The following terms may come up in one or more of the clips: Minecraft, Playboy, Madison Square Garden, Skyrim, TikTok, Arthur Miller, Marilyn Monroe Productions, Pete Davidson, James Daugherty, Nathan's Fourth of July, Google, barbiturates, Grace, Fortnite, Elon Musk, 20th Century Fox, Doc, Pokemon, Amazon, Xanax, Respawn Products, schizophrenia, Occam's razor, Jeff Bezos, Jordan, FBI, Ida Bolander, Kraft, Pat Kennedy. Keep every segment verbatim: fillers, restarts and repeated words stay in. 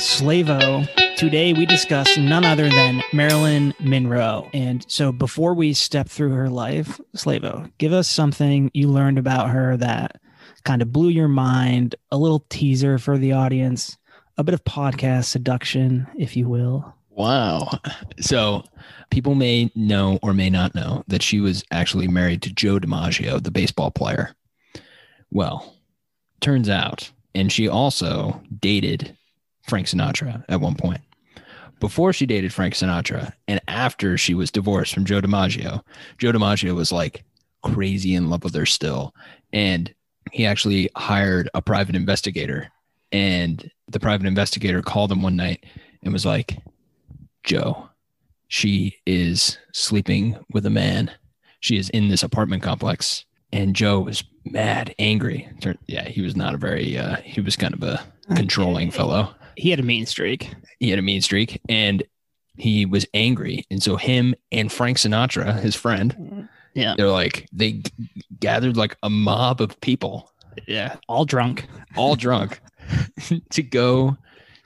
Slavo. Today we discuss none other than Marilyn Monroe. And so before we step through her life, Slavo, give us something you learned about her that kind of blew your mind, a little teaser for the audience, a bit of podcast seduction, if you will. Wow. So people may know or may not know that she was actually married to Joe DiMaggio, the baseball player. Well, turns out, and she also dated Frank Sinatra at one point. Before she dated Frank Sinatra and after she was divorced from Joe DiMaggio, Joe DiMaggio was like crazy in love with her still. And he actually hired a private investigator, and the private investigator called him one night and was like, Joe, she is sleeping with a man. She is in this apartment complex. And Joe was mad, angry. Yeah, he was not a very, uh, he was kind of a controlling fellow. He had a mean streak. He had a mean streak and he was angry. And so him and Frank Sinatra, his friend, yeah, they're like, they g- gathered like a mob of people. Yeah. All drunk. All drunk to go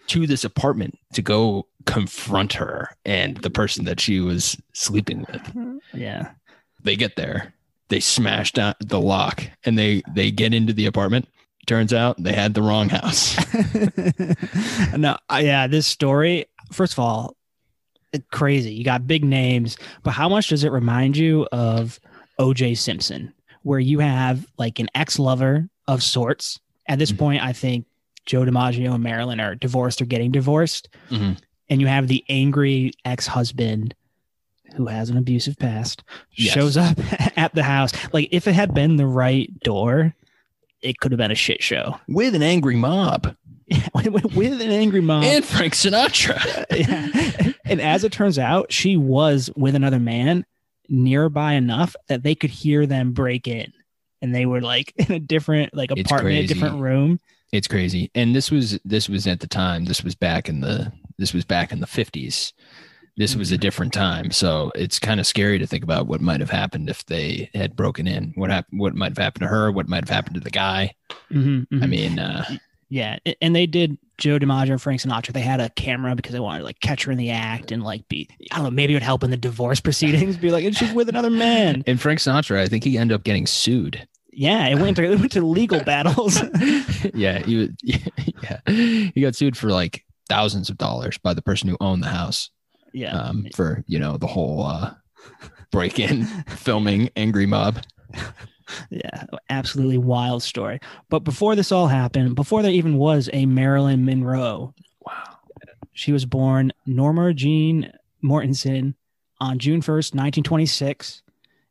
to this apartment to go confront her and the person that she was sleeping with. Yeah. They get there. They smashed down the lock and they, they get into the apartment. Turns out they had the wrong house. No, yeah, this story, first of all, crazy. You got big names, but how much does it remind you of O J Simpson, where you have like an ex-lover of sorts? At this mm-hmm. point, I think Joe DiMaggio and Marilyn are divorced or getting divorced. Mm-hmm. And you have the angry ex-husband who has an abusive past, yes. shows up at the house. Like if it had been the right door, it could have been a shit show. With an angry mob. With an angry mob. And Frank Sinatra. Yeah. And as it turns out, she was with another man nearby enough that they could hear them break in. And they were like in a different like apartment, different room. It's crazy. And this was this was at the time. This was back in the this was back in the fifties. This was a different time, so it's kind of scary to think about what might have happened if they had broken in. What happened? What might have happened to her? What might have happened to the guy? Mm-hmm, mm-hmm. I mean, uh, yeah, and they did. Joe DiMaggio and Frank Sinatra, they had a camera because they wanted to like catch her in the act and like be, I don't know, maybe it would help in the divorce proceedings. Be like, and she's with another man. And Frank Sinatra, I think he ended up getting sued. Yeah, it went to it went to legal battles. yeah, he was, yeah, he got sued for like thousands of dollars by the person who owned the house. Yeah, um, for, you know, the whole uh, break-in, filming, angry mob. Yeah, absolutely wild story. But before this all happened, before there even was a Marilyn Monroe, wow, she was born Norma Jean Mortensen on June first, nineteen twenty-six,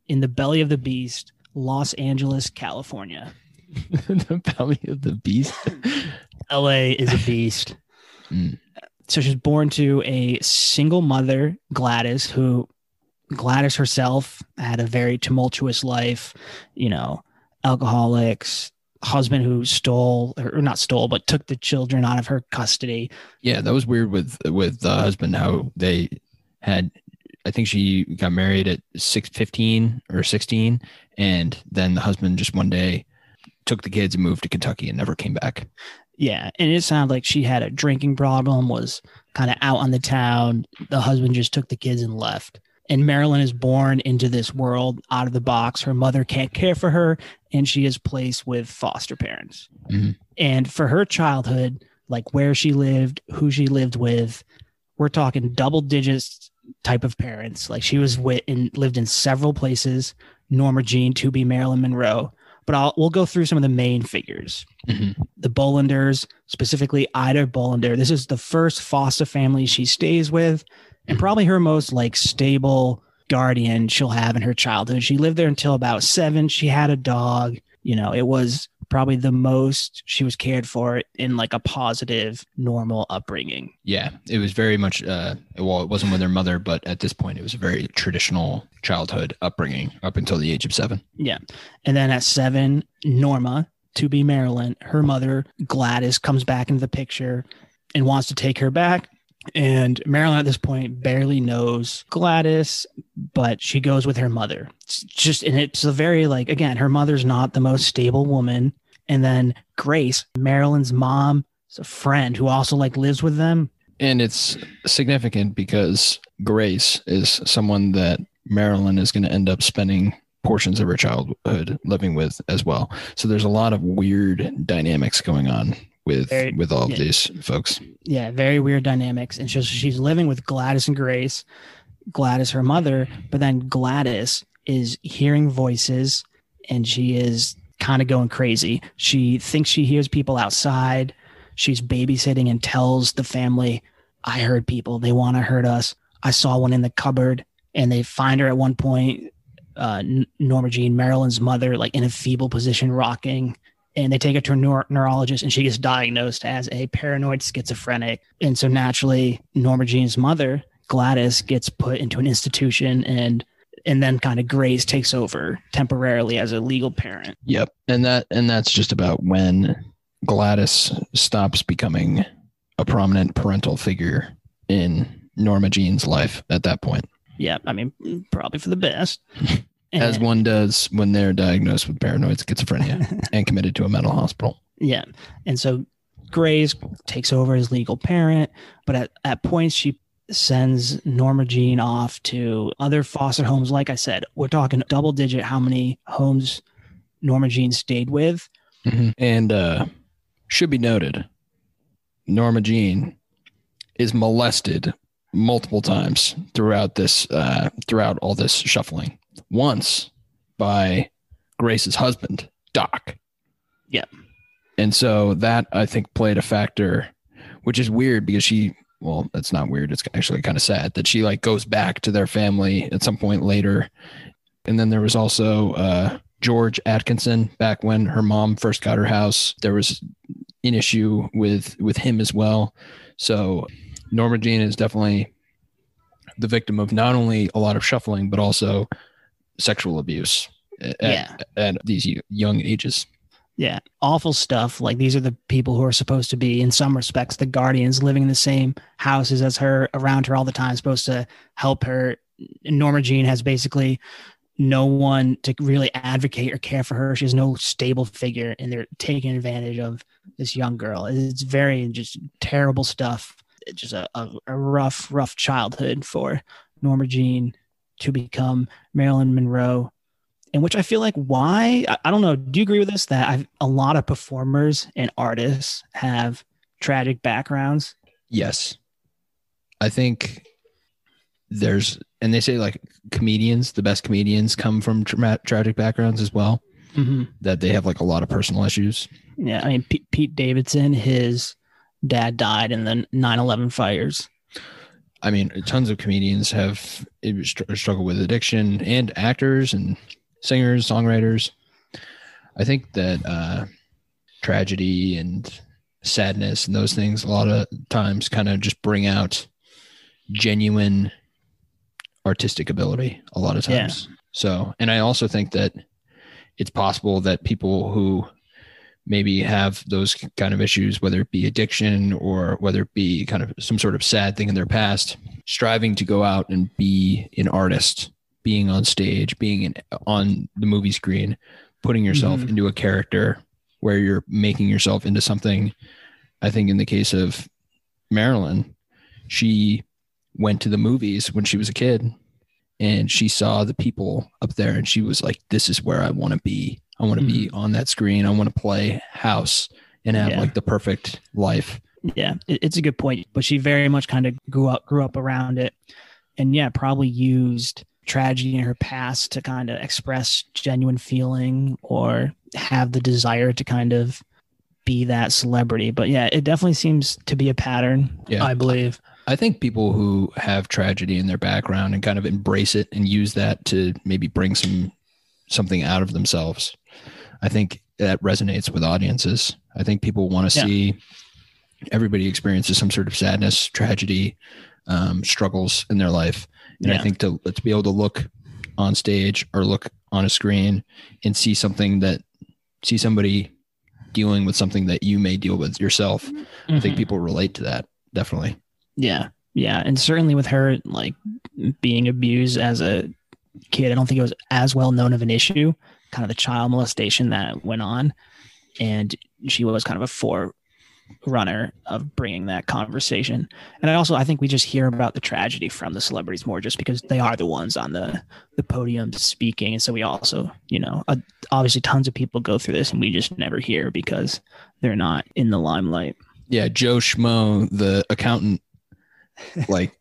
in the belly of the beast, Los Angeles, California. The belly of the beast? L A is a beast. Mm. So she was born to a single mother, Gladys, who Gladys herself had a very tumultuous life, you know, alcoholics, husband who stole or not stole, but took the children out of her custody. Yeah, that was weird with with the husband, how they had, I think she got married at six, fifteen or sixteen. And then the husband just one day took the kids and moved to Kentucky and never came back. Yeah, and it sounded like she had a drinking problem, was kind of out on the town. The husband just took the kids and left. And Marilyn is born into this world, out of the box. Her mother can't care for her, and she is placed with foster parents. Mm-hmm. And for her childhood, like where she lived, who she lived with, we're talking double digits type of parents. Like she was with and lived in several places, Norma Jean to be Marilyn Monroe. But I'll, we'll go through some of the main figures. Mm-hmm. The Bolanders, specifically Ida Bolander. This is the first foster family she stays with and probably her most like stable guardian she'll have in her childhood. She lived there until about seven. She had a dog. You know, it was probably the most she was cared for in like a positive, normal upbringing. Yeah, it was very much, uh, well, it wasn't with her mother, but at this point, it was a very traditional childhood upbringing up until the age of seven. Yeah. And then at seven, Norma, to be Marilyn, her mother, Gladys, comes back into the picture and wants to take her back. And Marilyn at this point barely knows Gladys, but she goes with her mother. It's just, and it's a very like, again, her mother's not the most stable woman. And then Grace, Marilyn's mom, It's a friend who also like lives with them. And it's significant because Grace is someone that Marilyn is going to end up spending portions of her childhood living with as well. So there's a lot of weird dynamics going on with very, with all of yeah. these folks. Yeah, very weird dynamics. And she's, she's living with Gladys and Grace. Gladys, her mother, but then Gladys is hearing voices and she is kind of going crazy. She thinks she hears people outside. She's babysitting and tells the family, I heard people. They want to hurt us. I saw one in the cupboard. And they find her at one point, uh, Norma Jean, Marilyn's mother, like in a feeble position, rocking. And they take her to a neuro- neurologist and she gets diagnosed as a paranoid schizophrenic. And so naturally, Norma Jean's mother, Gladys, gets put into an institution, and and then kind of Grace takes over temporarily as a legal parent. Yep. And that and that's just about when Gladys stops becoming a prominent parental figure in Norma Jean's life at that point. Yeah, I mean, probably for the best. As and, one does when they're diagnosed with paranoid schizophrenia and committed to a mental hospital. Yeah. And so Grace takes over as legal parent, but at, at points she sends Norma Jean off to other foster homes. Like I said, we're talking double digit how many homes Norma Jean stayed with. Mm-hmm. And uh, should be noted, Norma Jean is molested multiple times throughout this, uh, throughout all this shuffling. Once by Grace's husband, Doc. Yeah. And so that, I think, played a factor, which is weird because she, well, that's not weird. It's actually kind of sad that she like goes back to their family at some point later. And then there was also uh, George Atkinson back when her mom first got her house. There was an issue with, with him as well. So Norma Jean is definitely the victim of not only a lot of shuffling, but also sexual abuse at, yeah. at, at these young ages. Yeah. Awful stuff. Like these are the people who are supposed to be, in some respects, the guardians, living in the same houses as her, around her all the time, supposed to help her. Norma Jean has basically no one to really advocate or care for her. She has no stable figure, and they're taking advantage of this young girl. It's very just terrible stuff. It's just a, a, a rough, rough childhood for Norma Jean to become Marilyn Monroe. And which I feel like, why, I don't know, do you agree with this, that I've, a lot of performers and artists have tragic backgrounds? Yes. I think there's, and they say like comedians, the best comedians come from tra- tragic backgrounds as well, mm-hmm. that they have like a lot of personal issues. Yeah, I mean, P- Pete Davidson, his dad died in the nine eleven fires. I mean, tons of comedians have struggled with addiction, and actors and singers, songwriters. I think that uh, tragedy and sadness and those things a lot of times kind of just bring out genuine artistic ability a lot of times. Yeah. So, and I also think that it's possible that people who maybe have those kind of issues, whether it be addiction or whether it be kind of some sort of sad thing in their past, striving to go out and be an artist, being on stage, being in, on the movie screen, putting yourself mm-hmm. into a character where you're making yourself into something. I think in the case of Marilyn, she went to the movies when she was a kid and she saw the people up there and she was like, this is where I want to be. I want to mm-hmm. be on that screen. I want to play house and have yeah. like the perfect life. Yeah, it's a good point. But she very much kind of grew up, grew up around it. And yeah, probably used tragedy in her past to kind of express genuine feeling or have the desire to kind of be that celebrity. But yeah, it definitely seems to be a pattern, yeah. I believe. I think people who have tragedy in their background and kind of embrace it and use that to maybe bring some something out of themselves, I think that resonates with audiences. I think people want to yeah. see everybody experiences some sort of sadness, tragedy, um, struggles in their life. And yeah. I think to, to be able to look on stage or look on a screen and see something that see somebody dealing with something that you may deal with yourself. Mm-hmm. I think people relate to that. Definitely. Yeah. Yeah. And certainly with her, like being abused as a kid, I don't think it was as well known of an issue, kind of the child molestation that went on. And she was kind of a fore runner of bringing that conversation. And I also, I think we just hear about the tragedy from the celebrities more just because they are the ones on the, the podium speaking. And so we also, you know, uh, obviously tons of people go through this and we just never hear because they're not in the limelight. Yeah. Joe Schmo, the accountant, like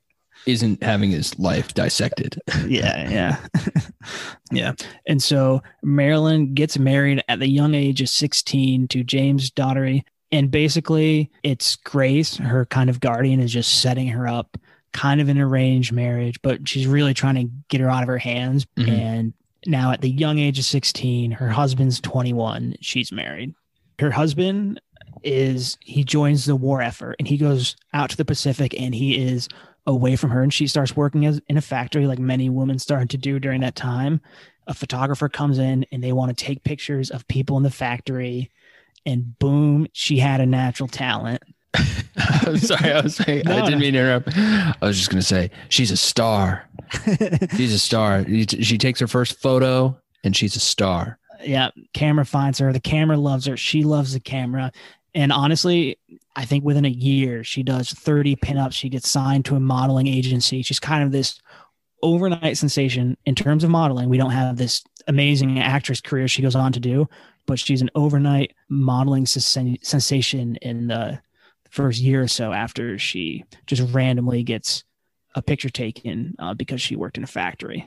isn't having his life dissected. yeah. Yeah. yeah. And so Marilyn gets married at the young age of sixteen to James Daugherty. And basically it's Grace, her kind of guardian, is just setting her up kind of an arranged marriage, but she's really trying to get her out of her hands. Mm-hmm. And now at the young age of sixteen, her husband's twenty-one. She's married. Her husband is, he joins the war effort and he goes out to the Pacific and he is away from her. And she starts working as in a factory like many women started to do during that time. A photographer comes in and they want to take pictures of people in the factory. And boom, she had a natural talent. I'm sorry, I was saying, no, I didn't no. mean to interrupt. I was just going to say, she's a star. she's a star. She takes her first photo and she's a star. Yeah. Camera finds her. The camera loves her. She loves the camera. And honestly, I think within a year, she does thirty pinups. She gets signed to a modeling agency. She's kind of this overnight sensation in terms of modeling. We don't have this amazing actress career she goes on to do, but she's an overnight modeling sensation in the first year or so after she just randomly gets a picture taken uh, because she worked in a factory.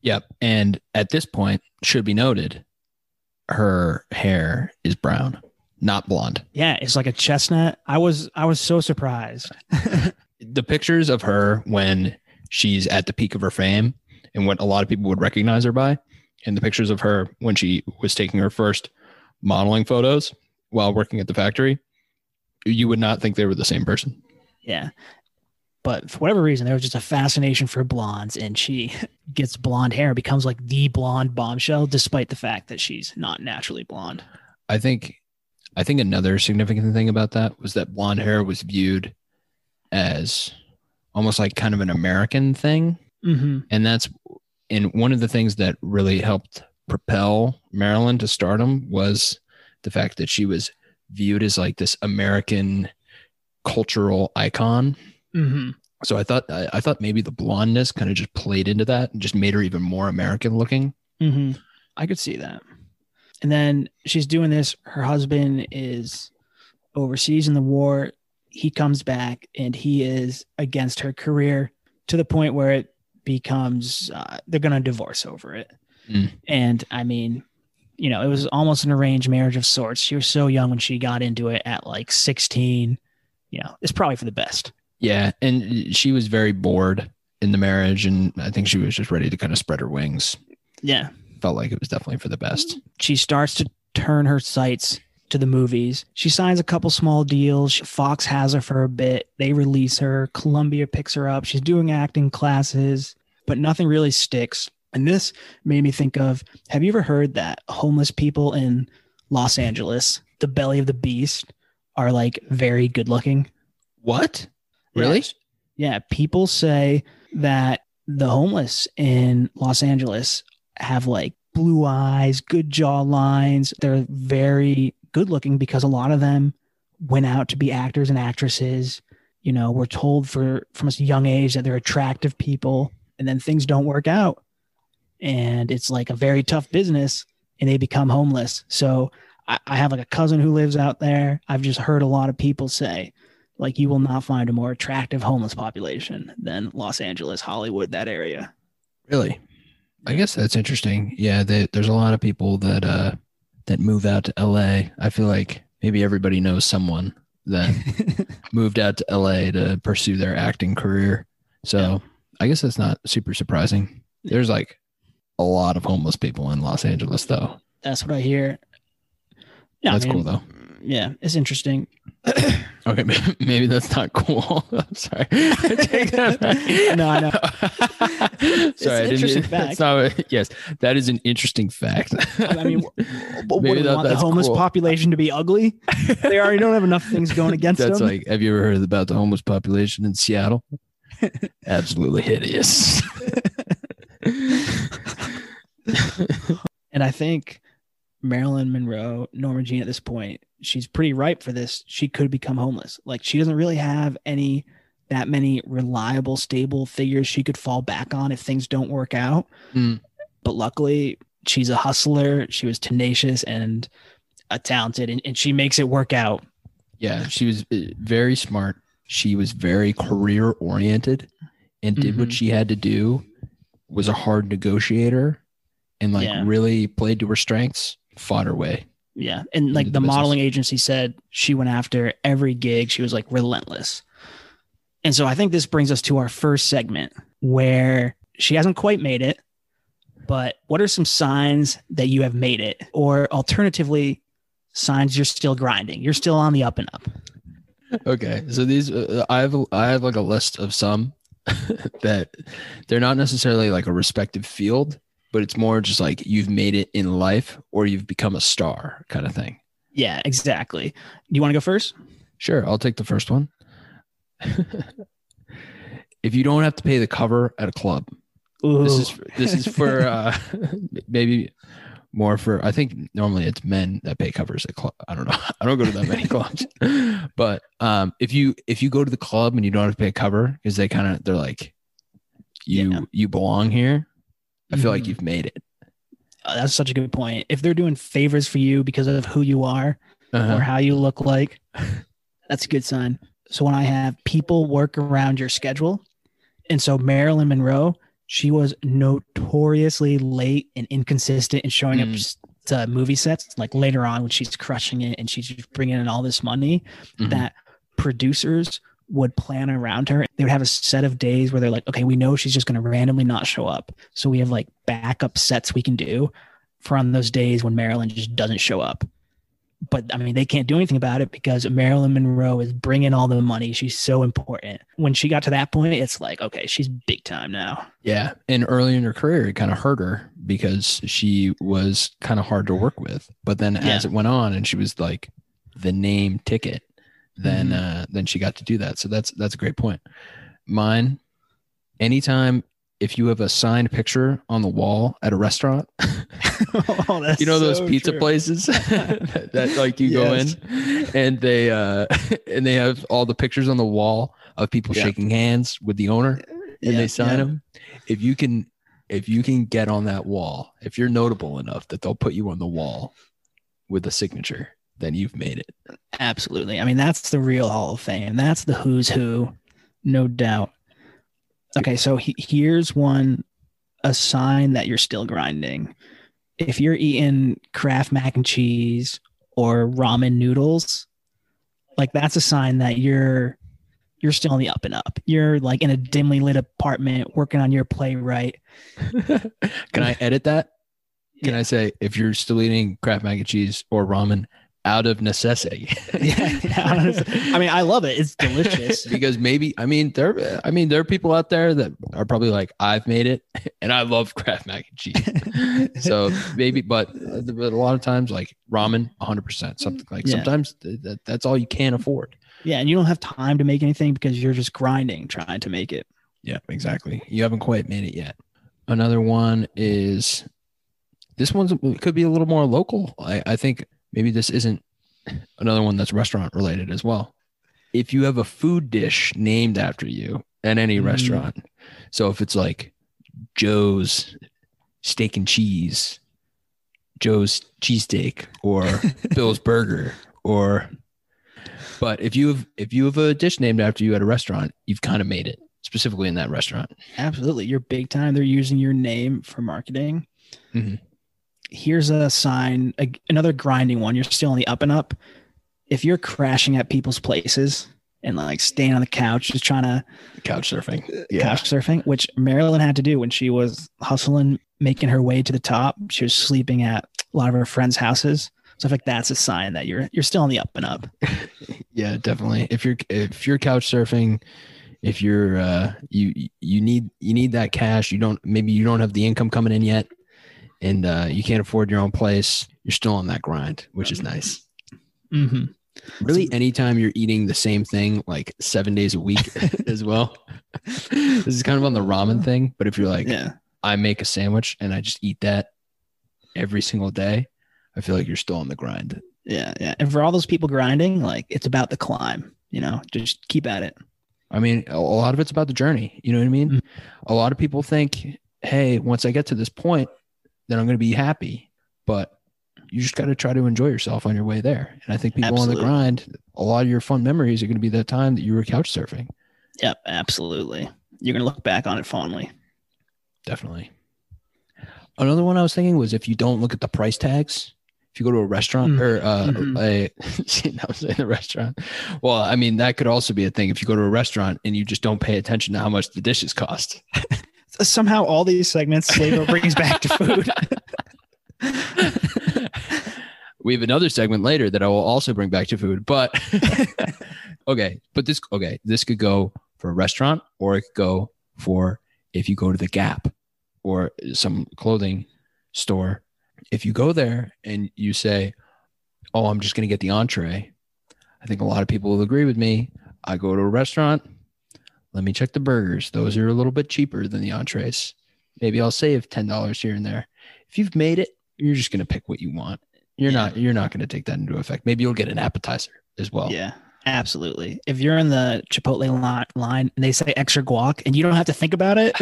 Yep. And at this point, should be noted, her hair is brown, not blonde. Yeah. It's like a chestnut. I was, I was so surprised. The pictures of her when she's at the peak of her fame and what a lot of people would recognize her by, and the pictures of her when she was taking her first modeling photos while working at the factory, you would not think they were the same person. Yeah. But for whatever reason, there was just a fascination for blondes, and she gets blonde hair, becomes like the blonde bombshell, despite the fact that she's not naturally blonde. I think, I think another significant thing about that was that blonde hair was viewed as almost like kind of an American thing. Mm-hmm. And that's, and one of the things that really helped propel Marilyn to stardom was the fact that she was viewed as like this American cultural icon. Mm-hmm. So I thought, I, I thought maybe the blondness kind of just played into that and just made her even more American looking. Mm-hmm. I could see that. And then she's doing this. Her husband is overseas in the war. He comes back and he is against her career to the point where it becomes uh, they're going to divorce over it. Mm. And I mean, you know, it was almost an arranged marriage of sorts. She was so young when she got into it at like sixteen, you know, it's probably for the best. Yeah. And she was very bored in the marriage. And I think she was just ready to kind of spread her wings. Yeah. Felt like it was definitely for the best. She starts to turn her sights to the movies. She signs a couple small deals. Fox has her for a bit. They release her. Columbia picks her up. She's doing acting classes, but nothing really sticks. And this made me think of, have you ever heard that homeless people in Los Angeles, the belly of the beast, are like very good looking? What? Really? Yeah. Yeah. People say that the homeless in Los Angeles have like blue eyes, good jaw lines. They're very good looking because a lot of them went out to be actors and actresses. You know, we're told for from a young age that they're attractive people, and then things don't work out and it's like a very tough business and they become homeless. So I, I have like a cousin who lives out there. I've just heard a lot of people say like, you will not find a more attractive homeless population than Los Angeles, Hollywood, that area. Really? I guess that's interesting. Yeah. They, there's a lot of people that, uh, that move out to L A. I feel like maybe everybody knows someone that moved out to L A to pursue their acting career. So yeah. I guess that's not super surprising. There's like a lot of homeless people in Los Angeles though. That's what I hear. Yeah, that's I mean, cool though. Yeah. It's interesting. Okay. Maybe, maybe that's not cool. I'm sorry. Take that back. No, I know. Sorry. It's an interesting fact. It's not, yes. That is an interesting fact. I mean, what do you want the homeless cool. population to be ugly? They already don't have enough things going against that's them. That's like, have you ever heard about the homeless population in Seattle? Absolutely hideous. And I think Marilyn Monroe, Norma Jean at this point, she's pretty ripe for this. She could become homeless. Like, she doesn't really have any that many reliable, stable figures she could fall back on if things don't work out. Mm. But luckily, she's a hustler. She was tenacious and uh, talented, and, and she makes it work out. Yeah, she was very smart. She was very career oriented and did mm-hmm. what she had to do, was a hard negotiator, and like yeah. really played to her strengths, fought her way. Yeah. And like the, the modeling agency said, she went after every gig. She was like relentless. And so I think this brings us to our first segment where she hasn't quite made it, but what are some signs that you have made it, or alternatively signs you're still grinding? You're still on the up and up. Okay. So these, uh, I have, I have like a list of some that they're not necessarily like a respective field, but it's more just like you've made it in life or you've become a star kind of thing. Yeah, exactly. You want to go first? Sure. I'll take the first one. If you don't have to pay the cover at a club, Ooh. this is, this is for uh, maybe more for, I think normally it's men that pay covers at club. I don't know. I don't go to that many clubs, but um, if you, if you go to the club and you don't have to pay a cover because they kind of, they're like, you, yeah. you belong here. I feel mm-hmm. like you've made it. Oh, that's such a good point. If they're doing favors for you because of who you are uh-huh. or how you look like, that's a good sign. So when I have people work around your schedule. And so Marilyn Monroe, she was notoriously late and inconsistent in showing mm. up to movie sets. Like later on when she's crushing it and she's bringing in all this money mm-hmm. that producers would plan around her. They would have a set of days where they're like, okay, we know she's just going to randomly not show up. So we have like backup sets we can do for on those days when Marilyn just doesn't show up. But I mean, they can't do anything about it because Marilyn Monroe is bringing all the money. She's so important. When she got to that point, it's like, okay, she's big time now. Yeah. And early in her career, it kind of hurt her because she was kind of hard to work with. But then as yeah. it went on and she was like the name ticket, then uh, then she got to do that. So that's that's a great point. Mine, anytime if you have a signed picture on the wall at a restaurant, oh, that's you know those so pizza true. places that, that like you yes. go in and they uh, and they have all the pictures on the wall of people yeah. shaking hands with the owner and yeah, they sign yeah. them. If you can, if you can get on that wall, if you're notable enough that they'll put you on the wall with a signature, then you've made it. Absolutely. I mean, that's the real Hall of Fame. That's the who's who, no doubt. Okay, so he, here's one, a sign that you're still grinding. If you're eating Kraft mac and cheese or ramen noodles, like that's a sign that you're you're still on the up and up. You're like in a dimly lit apartment working on your playwright. Can I edit that? Can yeah. I say, if you're still eating Kraft mac and cheese or ramen, out of necessity. yeah, yeah, I mean, I love it. It's delicious. Because maybe, I mean, there, I mean, there are people out there that are probably like, I've made it and I love Kraft mac and cheese. So maybe, but, but a lot of times like ramen, one hundred percent, something like yeah. sometimes th- th- that's all you can afford. Yeah. And you don't have time to make anything because you're just grinding, trying to make it. Yeah, exactly. You haven't quite made it yet. Another one is, this one's could be a little more local. I, I think maybe this isn't another one that's restaurant related as well. If you have a food dish named after you at any mm. restaurant. So if it's like Joe's steak and cheese, Joe's cheesesteak, or Bill's burger, or, but if you have, if you have a dish named after you at a restaurant, you've kind of made it specifically in that restaurant. Absolutely. You're big time. They're using your name for marketing. Mm-hmm. Here's a sign, a, another grinding one. You're still on the up and up. If you're crashing at people's places and like staying on the couch, just trying to couch surfing, yeah. couch surfing, which Marilyn had to do when she was hustling, making her way to the top. She was sleeping at a lot of her friends' houses. So I think that's a sign that you're, you're still on the up and up. Yeah, definitely. If you're, if you're couch surfing, if you're, uh, you, you need, you need that cash. You don't, maybe you don't have the income coming in yet. And uh, you can't afford your own place. You're still on that grind, which is nice. Mm-hmm. Really, anytime you're eating the same thing like seven days a week as well. This is kind of on the ramen thing. But if you're like, yeah. I make a sandwich and I just eat that every single day, I I feel like you're still on the grind. Yeah, yeah. And for all those people grinding, like, it's about the climb, you know, just keep at it. I mean, a lot of it's about the journey. You know what I mean? Mm-hmm. A lot of people think, hey, once I get to this point, then I'm going to be happy. But you just got to try to enjoy yourself on your way there. And I think people absolutely. On the grind, a lot of your fun memories are going to be that time that you were couch surfing. Yep, absolutely. You're going to look back on it fondly. Definitely. Another one I was thinking was, if you don't look at the price tags, if you go to a restaurant mm-hmm. or uh, mm-hmm. a, see, now I'm saying the restaurant. Well, I mean, that could also be a thing. If you go to a restaurant and you just don't pay attention to how much the dishes cost. Somehow all these segments Slavo brings back to food. We have another segment later that I will also bring back to food, but okay. But this, okay. This could go for a restaurant, or it could go for, if you go to the Gap or some clothing store, if you go there and you say, oh, I'm just going to get the entree. I think a lot of people will agree with me. I go to a restaurant. Let me check the burgers. Those are a little bit cheaper than the entrees. Maybe I'll save ten dollars here and there. If you've made it, you're just going to pick what you want. You're yeah. not, you're not going to take that into effect. Maybe you'll get an appetizer as well. Yeah, absolutely. If you're in the Chipotle line and they say extra guac and you don't have to think about it,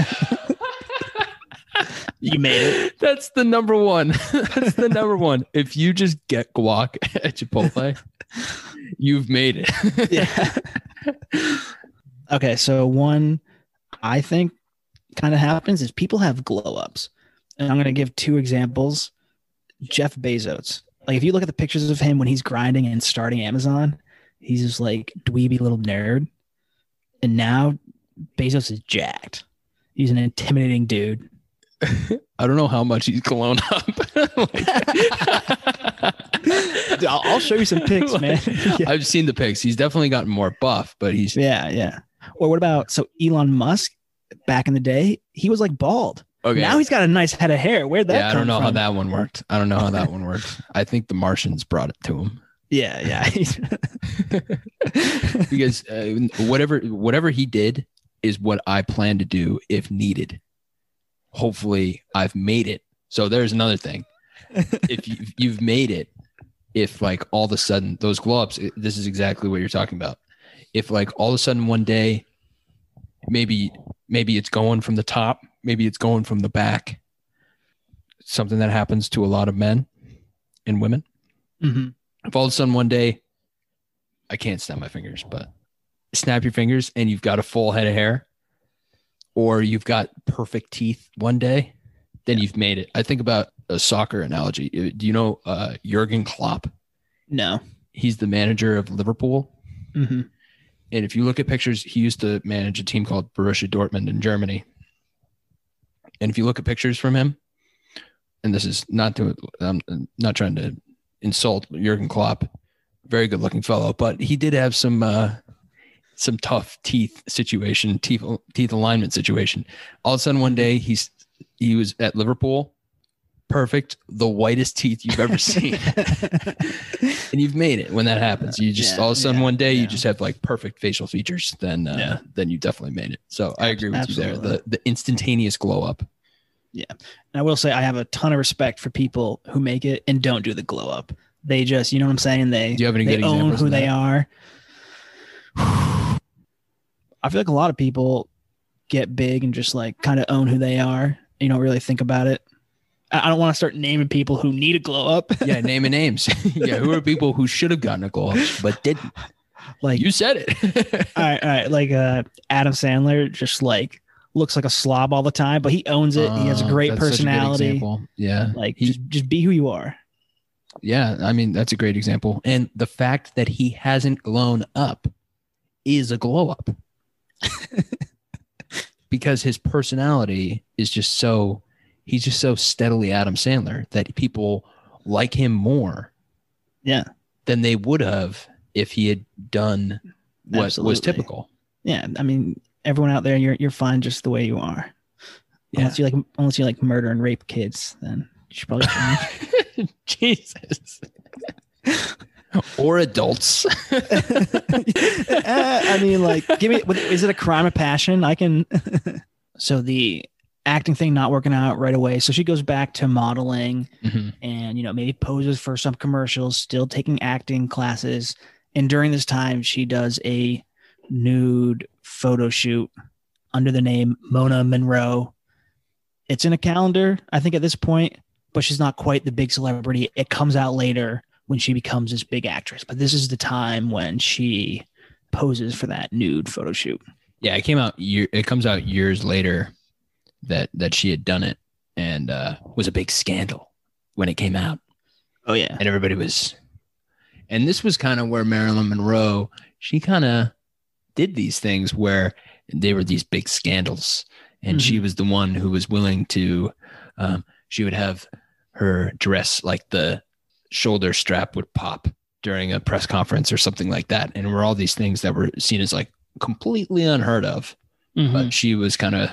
you made it. That's the number one. That's the number one. If you just get guac at Chipotle, you've made it. Yeah. Okay. So one, I think kind of happens is people have glow ups. And I'm going to give two examples. Jeff Bezos. Like, if you look at the pictures of him when he's grinding and starting Amazon, he's just like dweeby little nerd. And now Bezos is jacked. He's an intimidating dude. I don't know how much he's grown up. Dude, I'll, I'll show you some pics, man. Yeah. I've seen the pics. He's definitely gotten more buff, but he's. Yeah, yeah. Or what about, so Elon Musk, back in the day, he was like bald. Okay. Now he's got a nice head of hair. Where'd that yeah, come from? I don't know from? how that one worked. I don't know how that one worked. I think the Martians brought it to him. Yeah, yeah. Because uh, whatever whatever he did is what I plan to do if needed. Hopefully, I've made it. So there's another thing. If you've, you've made it, if like all of a sudden those glow-ups, this is exactly what you're talking about. If like all of a sudden one day, maybe maybe it's going from the top. Maybe it's going from the back. Something that happens to a lot of men and women. Mm-hmm. If all of a sudden one day, I can't snap my fingers, but snap your fingers and you've got a full head of hair, or you've got perfect teeth one day, then yeah. you've made it. I think about a soccer analogy. Do you know uh, Jurgen Klopp? No. He's the manager of Liverpool. Mm-hmm. And if you look at pictures, he used to manage a team called Borussia Dortmund in Germany. And if you look at pictures from him, and this is not to, I'm not trying to insult Jurgen Klopp, very good looking fellow, but he did have some, uh, some tough teeth situation, teeth, teeth alignment situation. All of a sudden one day he's, he was at Liverpool, perfect, the whitest teeth you've ever seen. And you've made it when that happens. You just, yeah, all of a sudden yeah, one day yeah. you just have like perfect facial features, then, uh, yeah. then you definitely made it. So I agree with Absolutely. you there. The, the instantaneous glow up. Yeah. And I will say I have a ton of respect for people who make it and don't do the glow up. They just, you know what I'm saying? They, do you have any they good own who they are. I feel like a lot of people get big and just like kind of own who they are. You don't really think about it. I don't want to start naming people who need a glow up. Yeah. Naming names. Yeah. Who are people who should have gotten a glow up, but didn't? Like, you said it. all right. All right. Like uh, Adam Sandler just like, looks like a slob all the time, but he owns it. Uh, he has a great personality. A yeah. Like he, just, just be who you are. Yeah. I mean, that's a great example. And the fact that he hasn't glown up is a glow up because his personality is just so, he's just so steadily Adam Sandler that people like him more yeah. than they would have if he had done what Absolutely. was typical. Yeah. I mean, everyone out there, you're you're fine just the way you are. Yeah. Unless you like, unless you like murder and rape kids, then you should probably Jesus. Or adults. uh, I mean, like, give me. Is it a crime of passion? I can. So the acting thing not working out right away. So she goes back to modeling mm-hmm. and, you know, maybe poses for some commercials, still taking acting classes. And during this time, she does a nude photo shoot under the name Mona Monroe. It's in a calendar, I think, at this point, but she's not quite the big celebrity. It comes out later when she becomes this big actress. But this is the time when she poses for that nude photo shoot. Yeah, it came out. It comes out years later that that she had done it, and uh, was a big scandal when it came out. Oh yeah, and everybody was. And this was kind of where Marilyn Monroe, she kind of did these things where they were these big scandals, and mm-hmm. she was the one who was willing to. Um, she would have her dress, like the shoulder strap would pop during a press conference or something like that, and were all these things that were seen as like completely unheard of, mm-hmm. but she was kind of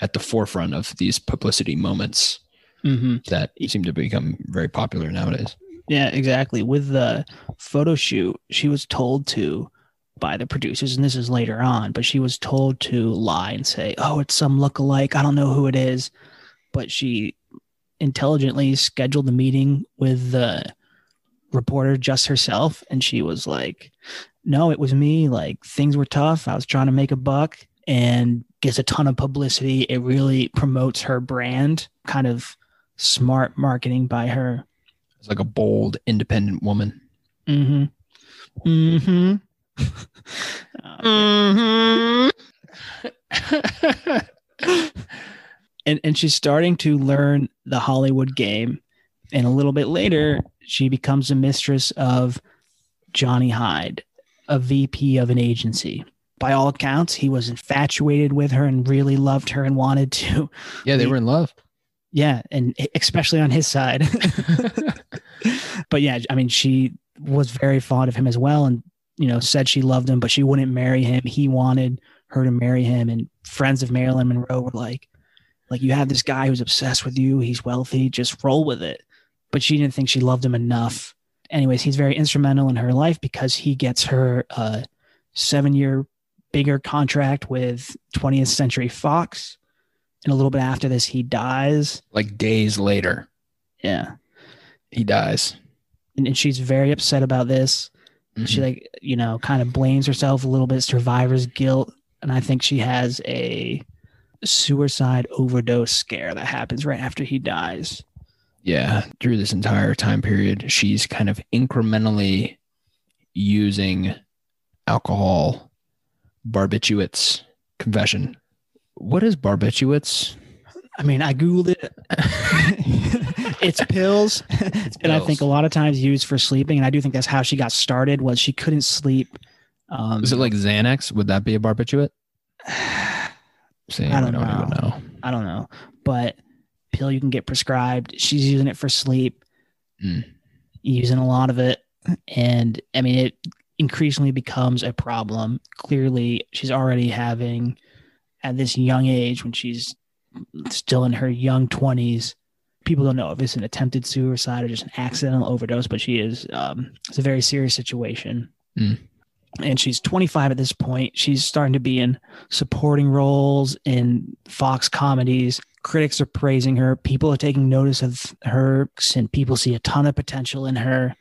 at the forefront of these publicity moments mm-hmm. that seem to become very popular nowadays. Yeah, exactly. With the photo shoot, she was told to by the producers, and this is later on, but she was told to lie and say, oh, it's some lookalike, I don't know who it is. But she intelligently scheduled the meeting with the reporter just herself, and she was like, no, it was me. Like, things were tough. I was trying to make a buck, and gets a ton of publicity. It really promotes her brand, kind of smart marketing by her. It's like a bold, independent woman. Mm-hmm. Mm-hmm. um, mm-hmm. and, and she's starting to learn the Hollywood game. And a little bit later, she becomes the mistress of Johnny Hyde, a V P of an agency. By all accounts, he was infatuated with her and really loved her and wanted to. Yeah, they were in love. Yeah, and especially on his side. But yeah, I mean, she was very fond of him as well, and, you know, said she loved him, but she wouldn't marry him. He wanted her to marry him, and friends of Marilyn Monroe were like, like, you have this guy who's obsessed with you. He's wealthy. Just roll with it. But she didn't think she loved him enough. Anyways, he's very instrumental in her life because he gets her a seven-year bigger contract with twentieth Century Fox. And a little bit after this, he dies. Like days later. Yeah. He dies. And, and she's very upset about this. Mm-hmm. She, like, you know, kind of blames herself a little bit, survivor's guilt. And I think she has a suicide overdose scare that happens right after he dies. Yeah, through this entire time period, she's kind of incrementally using alcohol, barbiturates. Confession. What is barbiturates? I mean, I Googled it. It's pills. It's and pills. I think a lot of times used for sleeping. And I do think that's how she got started, was she couldn't sleep. Um, is it like Xanax? Would that be a barbiturate? Same, I don't, I don't know. even know. I don't know. But... pill you can get prescribed. She's using it for sleep, mm. using a lot of it. And I mean, it increasingly becomes a problem. Clearly, she's already having, at this young age, when she's still in her young twenties, people don't know if it's an attempted suicide or just an accidental overdose, but she is, um, it's a very serious situation. Mm. And she's twenty-five at this point. She's starting to be in supporting roles in Fox comedies. Critics are praising her. People are taking notice of her, and people see a ton of potential in her.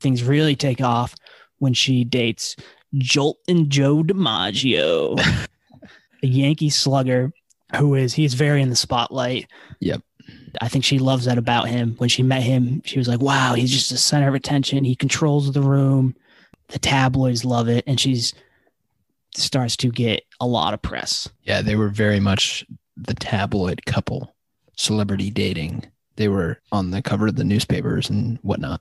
Things really take off when she dates Jolt and Joe DiMaggio, a Yankee slugger who is, he's very in the spotlight. Yep. I think she loves that about him. When she met him, she was like, wow, he's just the center of attention. He controls the room. The tabloids love it, and she's starts to get a lot of press. Yeah, they were very much the tabloid couple, celebrity dating. They were on the cover of the newspapers and whatnot.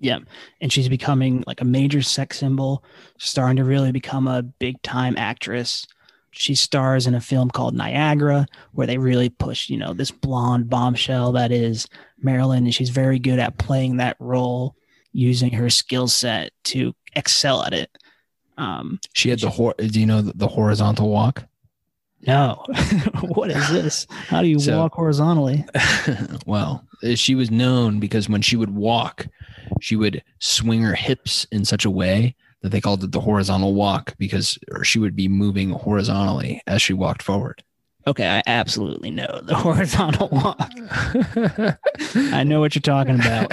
Yeah, and she's becoming like a major sex symbol, starting to really become a big-time actress. She stars in a film called Niagara, where they really push, you know, this blonde bombshell that is Marilyn, and she's very good at playing that role, using her skill set to excel at it. Um, she had the, hor- do you know the, the horizontal walk? No. What is this? How do you so, walk horizontally? Well, she was known because when she would walk, she would swing her hips in such a way that they called it the horizontal walk, because she would be moving horizontally as she walked forward. Okay, I absolutely know the horizontal walk. I know what you're talking about.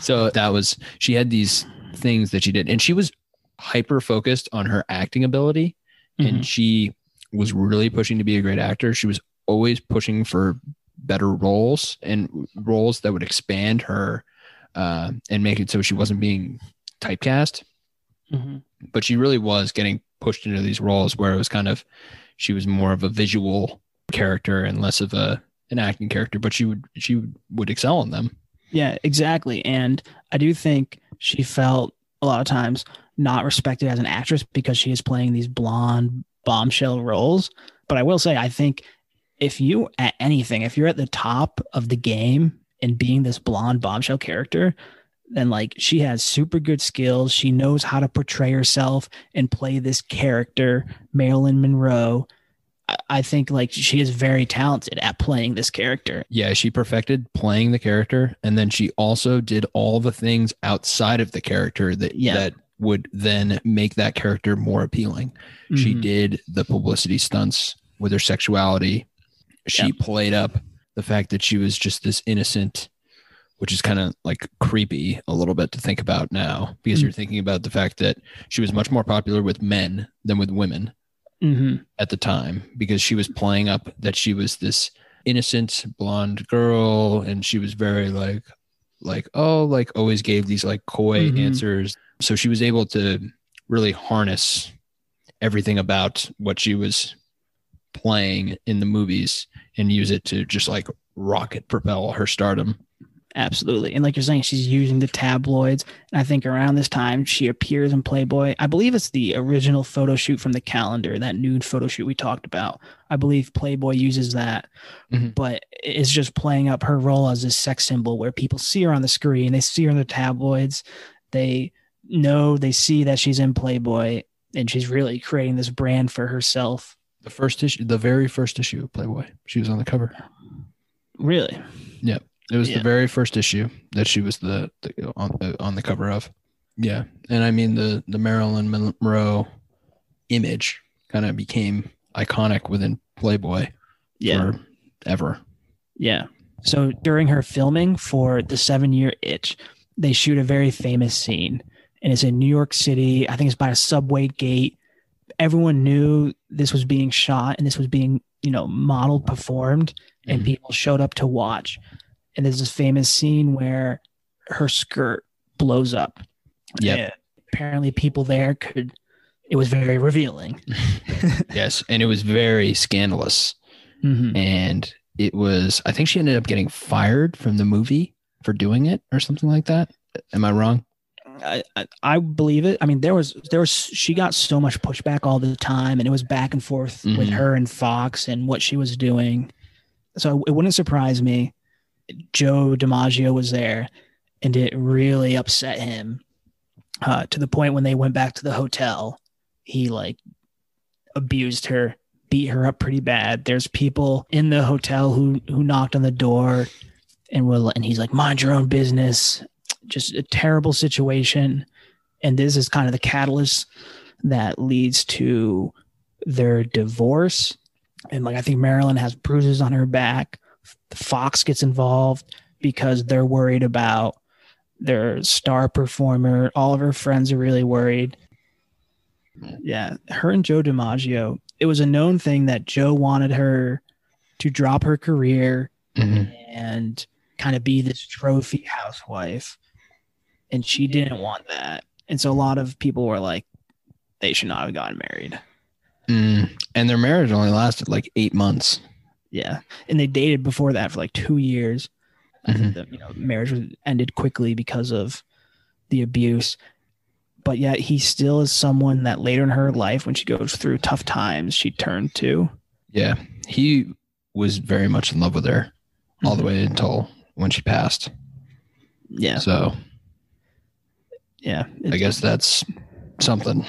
So that was, she had these things that she did, and she was hyper focused on her acting ability, mm-hmm. and she was really pushing to be a great actor. She was always pushing for better roles and roles that would expand her uh, and make it so she wasn't being typecast. Mm-hmm. But she really was getting pushed into these roles where it was kind of, she was more of a visual character and less of a an acting character, but she would she would excel in them. Yeah, exactly. And I do think she felt a lot of times not respected as an actress because she is playing these blonde bombshell roles. But I will say, I think if you at anything, if you're at the top of the game and being this blonde bombshell character, then like she has super good skills. She knows how to portray herself and play this character, Marilyn Monroe. I, I think like she is very talented at playing this character. Yeah, she perfected playing the character, and then she also did all the things outside of the character that yeah. that would then make that character more appealing. Mm-hmm. She did the publicity stunts with her sexuality. She yep. played up the fact that she was just this innocent, which is kind of like creepy a little bit to think about now, because mm-hmm. you're thinking about the fact that she was much more popular with men than with women mm-hmm. at the time, because she was playing up that she was this innocent blonde girl. And she was very like, like, oh, like always gave these like coy mm-hmm. answers. So she was able to really harness everything about what she was playing in the movies and use it to just like rocket propel her stardom. Absolutely. And like you're saying, she's using the tabloids. And I think around this time she appears in Playboy. I believe it's the original photo shoot from the calendar, that nude photo shoot we talked about. I believe Playboy uses that, mm-hmm. but it's just playing up her role as this sex symbol where people see her on the screen. They see her in the tabloids. They know, they see that she's in Playboy, and she's really creating this brand for herself. The first issue, the very first issue of Playboy, she was on the cover. Really? Yeah. It was yeah. the very first issue that she was the, the on the on the cover of. Yeah. And I mean, the, the Marilyn Monroe image kind of became iconic within Playboy yeah. forever. Yeah. So during her filming for The Seven-Year Itch, they shoot a very famous scene. And it's in New York City. I think it's by a subway gate. Everyone knew this was being shot and this was being, you know, modeled, performed, and mm-hmm. people showed up to watch. And there's this famous scene where her skirt blows up. Yeah. Apparently people there could, it was very revealing. Yes. And it was very scandalous. Mm-hmm. And it was, I think she ended up getting fired from the movie for doing it or something like that. Am I wrong? I, I, I believe it. I mean, there was, there was, she got so much pushback all the time, and it was back and forth mm-hmm. with her and Fox and what she was doing. So it wouldn't surprise me. Joe DiMaggio was there, and it really upset him uh, to the point when they went back to the hotel, he like abused her, beat her up pretty bad. There's people in the hotel who, who knocked on the door and were, and he's like, mind your own business, just a terrible situation. And this is kind of the catalyst that leads to their divorce. And like, I think Marilyn has bruises on her back. Fox gets involved because they're worried about their star performer. All of her friends are really worried. Yeah. Her and Joe DiMaggio, it was a known thing that Joe wanted her to drop her career mm-hmm. and kind of be this trophy housewife. And she didn't want that. And so a lot of people were like, they should not have gotten married. Mm. And their marriage only lasted like eight months. Yeah. And they dated before that for like two years. I mm-hmm. think the you know, marriage was ended quickly because of the abuse. But yet he still is someone that later in her life, when she goes through tough times, she turned to. Yeah. He was very much in love with her mm-hmm. all the way until when she passed. Yeah. So. Yeah. I guess that's something.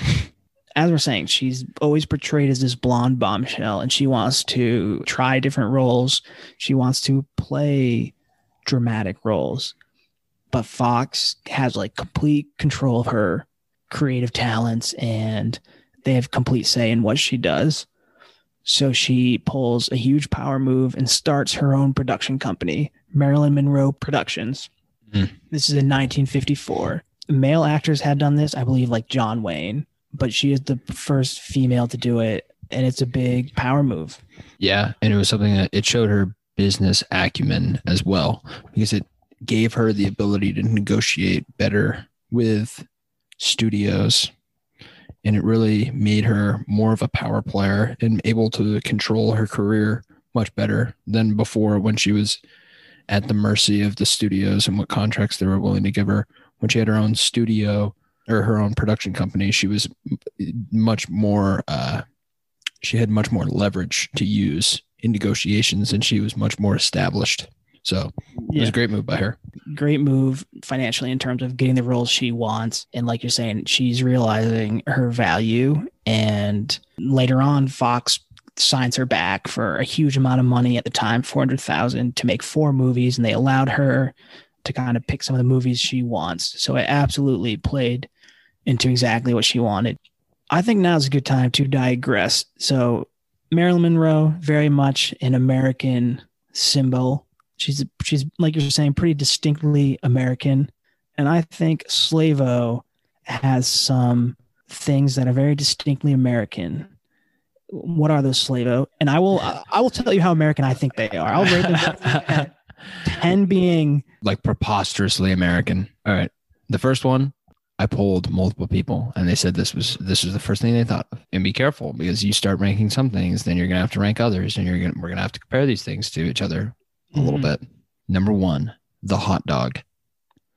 As we're saying, she's always portrayed as this blonde bombshell, and she wants to try different roles. She wants to play dramatic roles, but Fox has like complete control of her creative talents, and they have complete say in what she does. So she pulls a huge power move and starts her own production company, Marilyn Monroe Productions. Mm. This is in nineteen fifty-four. Male actors had done this, I believe, like John Wayne, but she is the first female to do it. And it's a big power move. Yeah. And it was something that it showed her business acumen as well, because it gave her the ability to negotiate better with studios. And it really made her more of a power player and able to control her career much better than before, when she was at the mercy of the studios and what contracts they were willing to give her. When she had her own studio or her own production company, she was much more, uh, she had much more leverage to use in negotiations, and she was much more established. So yeah. It was a great move by her. Great move financially in terms of getting the roles she wants. And like you're saying, she's realizing her value. And later on, Fox signs her back for a huge amount of money at the time, four hundred thousand dollars, to make four movies. And they allowed her to kind of pick some of the movies she wants. So it absolutely played into exactly what she wanted. I think now's a good time to digress. So Marilyn Monroe, very much an American symbol. She's, she's like you're saying, pretty distinctly American. And I think Slavo has some things that are very distinctly American. What are those, Slavo? And I will I will tell you how American I think they are. I'll rate them at ten being... like preposterously American. All right. The first one, I polled multiple people, and they said this was this was the first thing they thought of. And be careful, because you start ranking some things, then you're going to have to rank others, and you're gonna, we're going to have to compare these things to each other. A little mm. bit. Number one, the hot dog.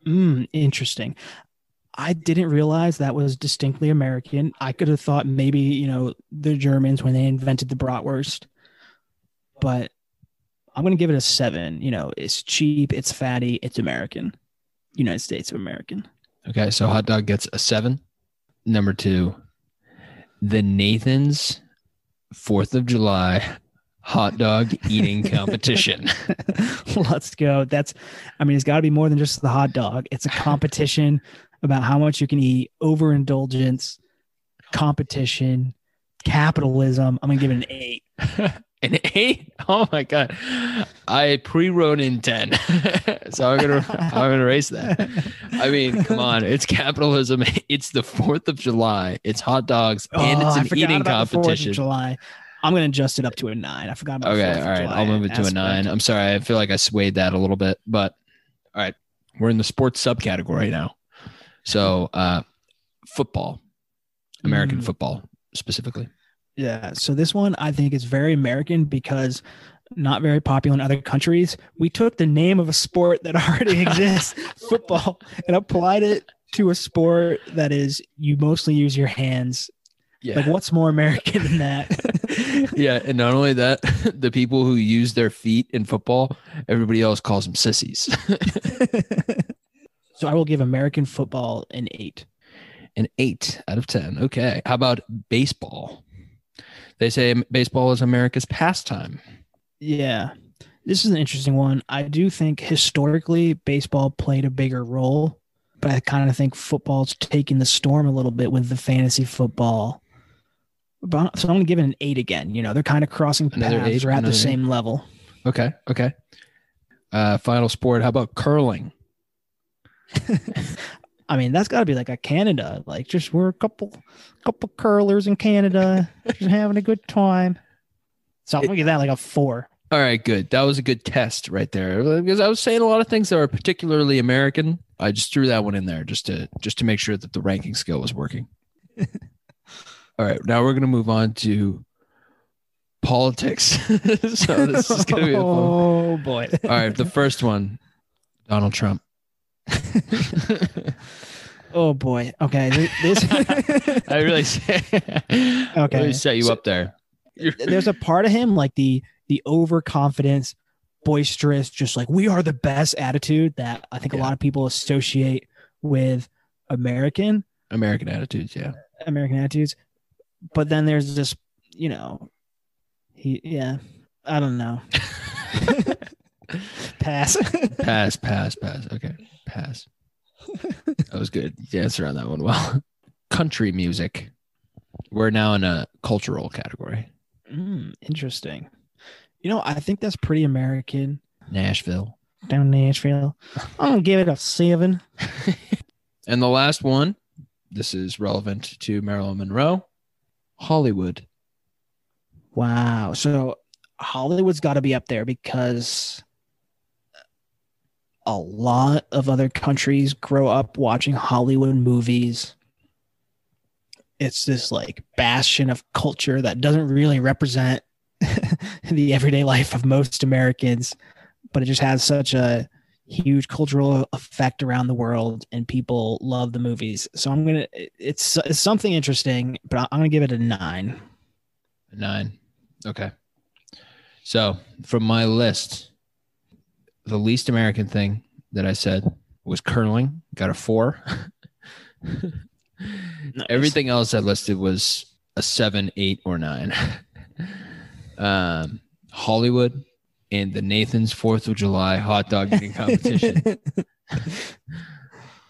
Mm, interesting. I didn't realize that was distinctly American. I could have thought maybe, you know, the Germans when they invented the bratwurst, but I'm going to give it a seven. You know, it's cheap, it's fatty, it's American. United States of American. Okay, so hot dog gets a seven. Number two, the Nathan's Fourth of July hot dog eating competition. Let's go. That's, I mean, it's got to be more than just the hot dog. It's a competition about how much you can eat, overindulgence, competition, capitalism. I'm going to give it an eight. An eight? Oh my God. I pre-wrote in ten. So I'm going to, I'm going to erase that. I mean, come on. It's capitalism. It's the fourth of July. It's hot dogs, and oh, it's an eating competition. fourth of July. I'm going to adjust it up to a nine. I forgot about that. Okay, all right. I'll move it to a nine. I'm sorry. I feel like I swayed that a little bit, but all right. We're in the sports subcategory now. So uh, football, American mm. football specifically. Yeah. So this one I think is very American because not very popular in other countries. We took the name of a sport that already exists, football, and applied it to a sport that is you mostly use your hands. Yeah. Like what's more American than that? Yeah. And not only that, the people who use their feet in football, everybody else calls them sissies. So I will give American football an eight. An eight out of ten. Okay. How about baseball? They say baseball is America's pastime. Yeah. This is an interesting one. I do think historically baseball played a bigger role, but I kind of think football's taking the storm a little bit with the fantasy football. But, so I'm going to give it an eight again. You know, they're kind of crossing another paths. Eight, We're at the same eight. level. Okay. Okay. Uh, final sport. How about curling? I mean, that's got to be like a Canada. Like, just we're a couple, couple curlers in Canada, just having a good time. So I'm going to give that like a four. All right, good. That was a good test right there, because I was saying a lot of things that are particularly American. I just threw that one in there just to just to make sure that the ranking scale was working. All right, now we're going to move on to politics. So this is going to be a fun. Oh boy! All right, the first one, Donald Trump. Oh boy. Okay. This I really okay. I really set you so, up there. There's a part of him like the. the overconfidence, boisterous, just like we are the best attitude that I think yeah. a lot of people associate with American. American attitudes, yeah. American attitudes. But then there's this, you know, he, yeah, I don't know. Pass. Pass, pass, pass. Okay, pass. That was good. You danced around that one well. Country music. We're now in a cultural category. Mm, interesting. You know, I think that's pretty American. Nashville. Down Nashville. I'm going to give it a seven. And the last one, this is relevant to Marilyn Monroe, Hollywood. Wow. So Hollywood's got to be up there because a lot of other countries grow up watching Hollywood movies. It's this like bastion of culture that doesn't really represent the everyday life of most Americans, but it just has such a huge cultural effect around the world, and people love the movies. So I'm going to, it's, it's something interesting, but I'm going to give it a nine. A nine. Okay. So from my list, the least American thing that I said was curling, got a four. Nice. Everything else I listed was a seven, eight, or nine. um, Hollywood and the Nathan's Fourth of July hot dog eating competition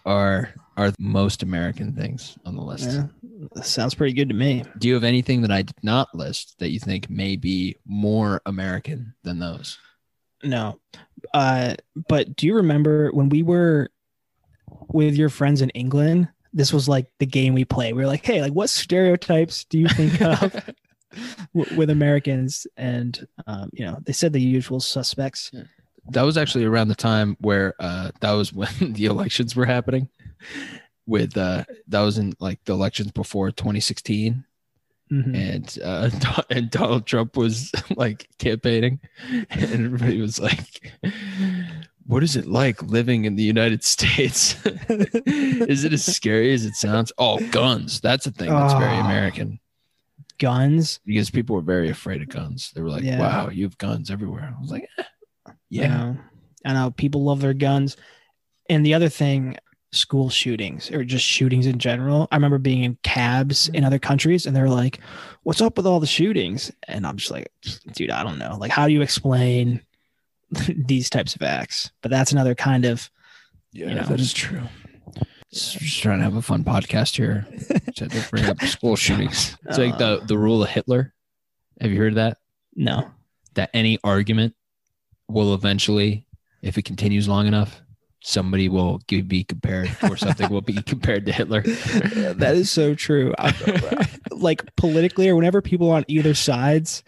are are the most American things on the list. Yeah, sounds pretty good to me. Do you have anything that I did not list that you think may be more American than those? No, uh, but do you remember when we were with your friends in England? This was like the game we play. We were like, hey, like what stereotypes do you think of w- with Americans? And, um, you know, they said the usual suspects. That was actually around the time where uh, that was when the elections were happening with uh, that was in like the elections before twenty sixteen. Mm-hmm. And uh, and Donald Trump was like campaigning and everybody was like, what is it like living in the United States? Is it as scary as it sounds? Oh, guns. That's a thing that's oh, very American. Guns? Because people were very afraid of guns. They were like, yeah. Wow, you have guns everywhere. I was like, eh. Yeah. I know. I know. People love their guns. And the other thing, school shootings or just shootings in general. I remember being in cabs in other countries and they're like, what's up with all the shootings? And I'm just like, dude, I don't know. Like, how do you explain these types of acts? But that's another kind of, yeah, you know, that is true. Just trying to have a fun podcast here. To bring up school shootings. It's like the the rule of Hitler. Have you heard of that? No. That any argument will eventually, if it continues long enough, somebody will be compared or something will be compared to Hitler. Yeah, that is so true. Like politically or whenever people are on either sides,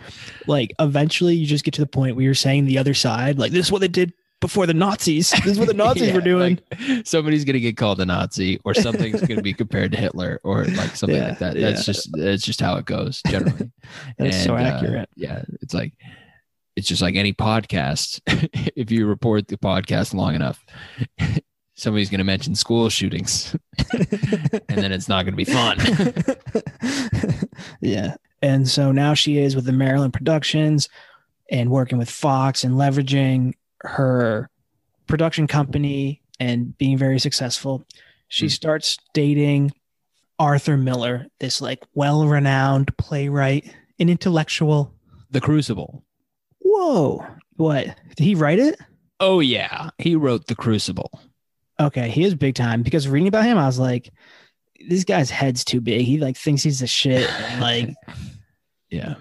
like eventually you just get to the point where you're saying the other side, like this is what they did before the Nazis. This is what the Nazis yeah, were doing. Like, somebody's going to get called a Nazi or something's going to be compared to Hitler or like something yeah, like that. Yeah. That's just, that's just how it goes generally. That's so accurate. Uh, yeah. It's like, it's just like any podcast. If you report the podcast long enough, somebody's going to mention school shootings and then it's not going to be fun. Yeah. And so now she is with the Marilyn Productions and working with Fox and leveraging her production company and being very successful. She mm. starts dating Arthur Miller, this like well-renowned playwright and intellectual. The Crucible. Whoa, what? Did he write it? Oh, yeah. He wrote The Crucible. Okay, he is big time because reading about him, I was like, this guy's head's too big. He like thinks he's the shit. And, like, yeah.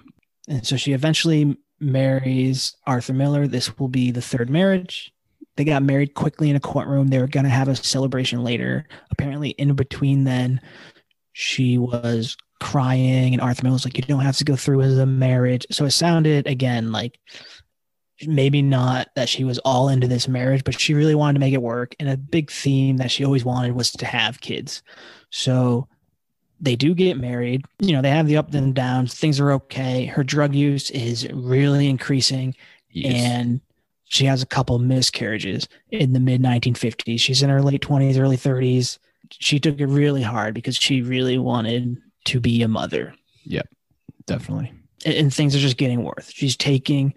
And so she eventually marries Arthur Miller. This will be the third marriage. They got married quickly in a courtroom. They were going to have a celebration later. Apparently, in between then, she was crying and Arthur Miller was like, you don't have to go through with a marriage. So it sounded again like maybe not that she was all into this marriage, but she really wanted to make it work. And a big theme that she always wanted was to have kids. So they do get married. You know, they have the ups and downs. Things are okay. Her drug use is really increasing. Yes. And she has a couple miscarriages in the mid nineteen fifties. She's in her late twenties, early thirties. She took it really hard because she really wanted to be a mother. Yep, definitely. And, and things are just getting worse. She's taking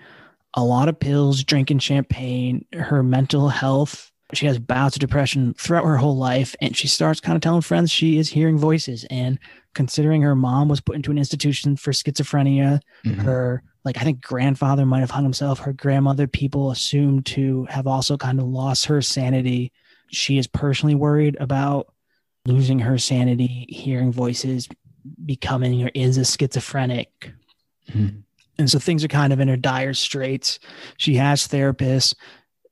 a lot of pills, drinking champagne, her mental health. She has bouts of depression throughout her whole life. And she starts kind of telling friends she is hearing voices. And considering her mom was put into an institution for schizophrenia, mm-hmm. her, like, I think grandfather might've hung himself. Her grandmother, people assumed to have also kind of lost her sanity. She is personally worried about losing her sanity, hearing voices, becoming or is a schizophrenic. Mm-hmm. And so things are kind of in her dire straits. She has therapists.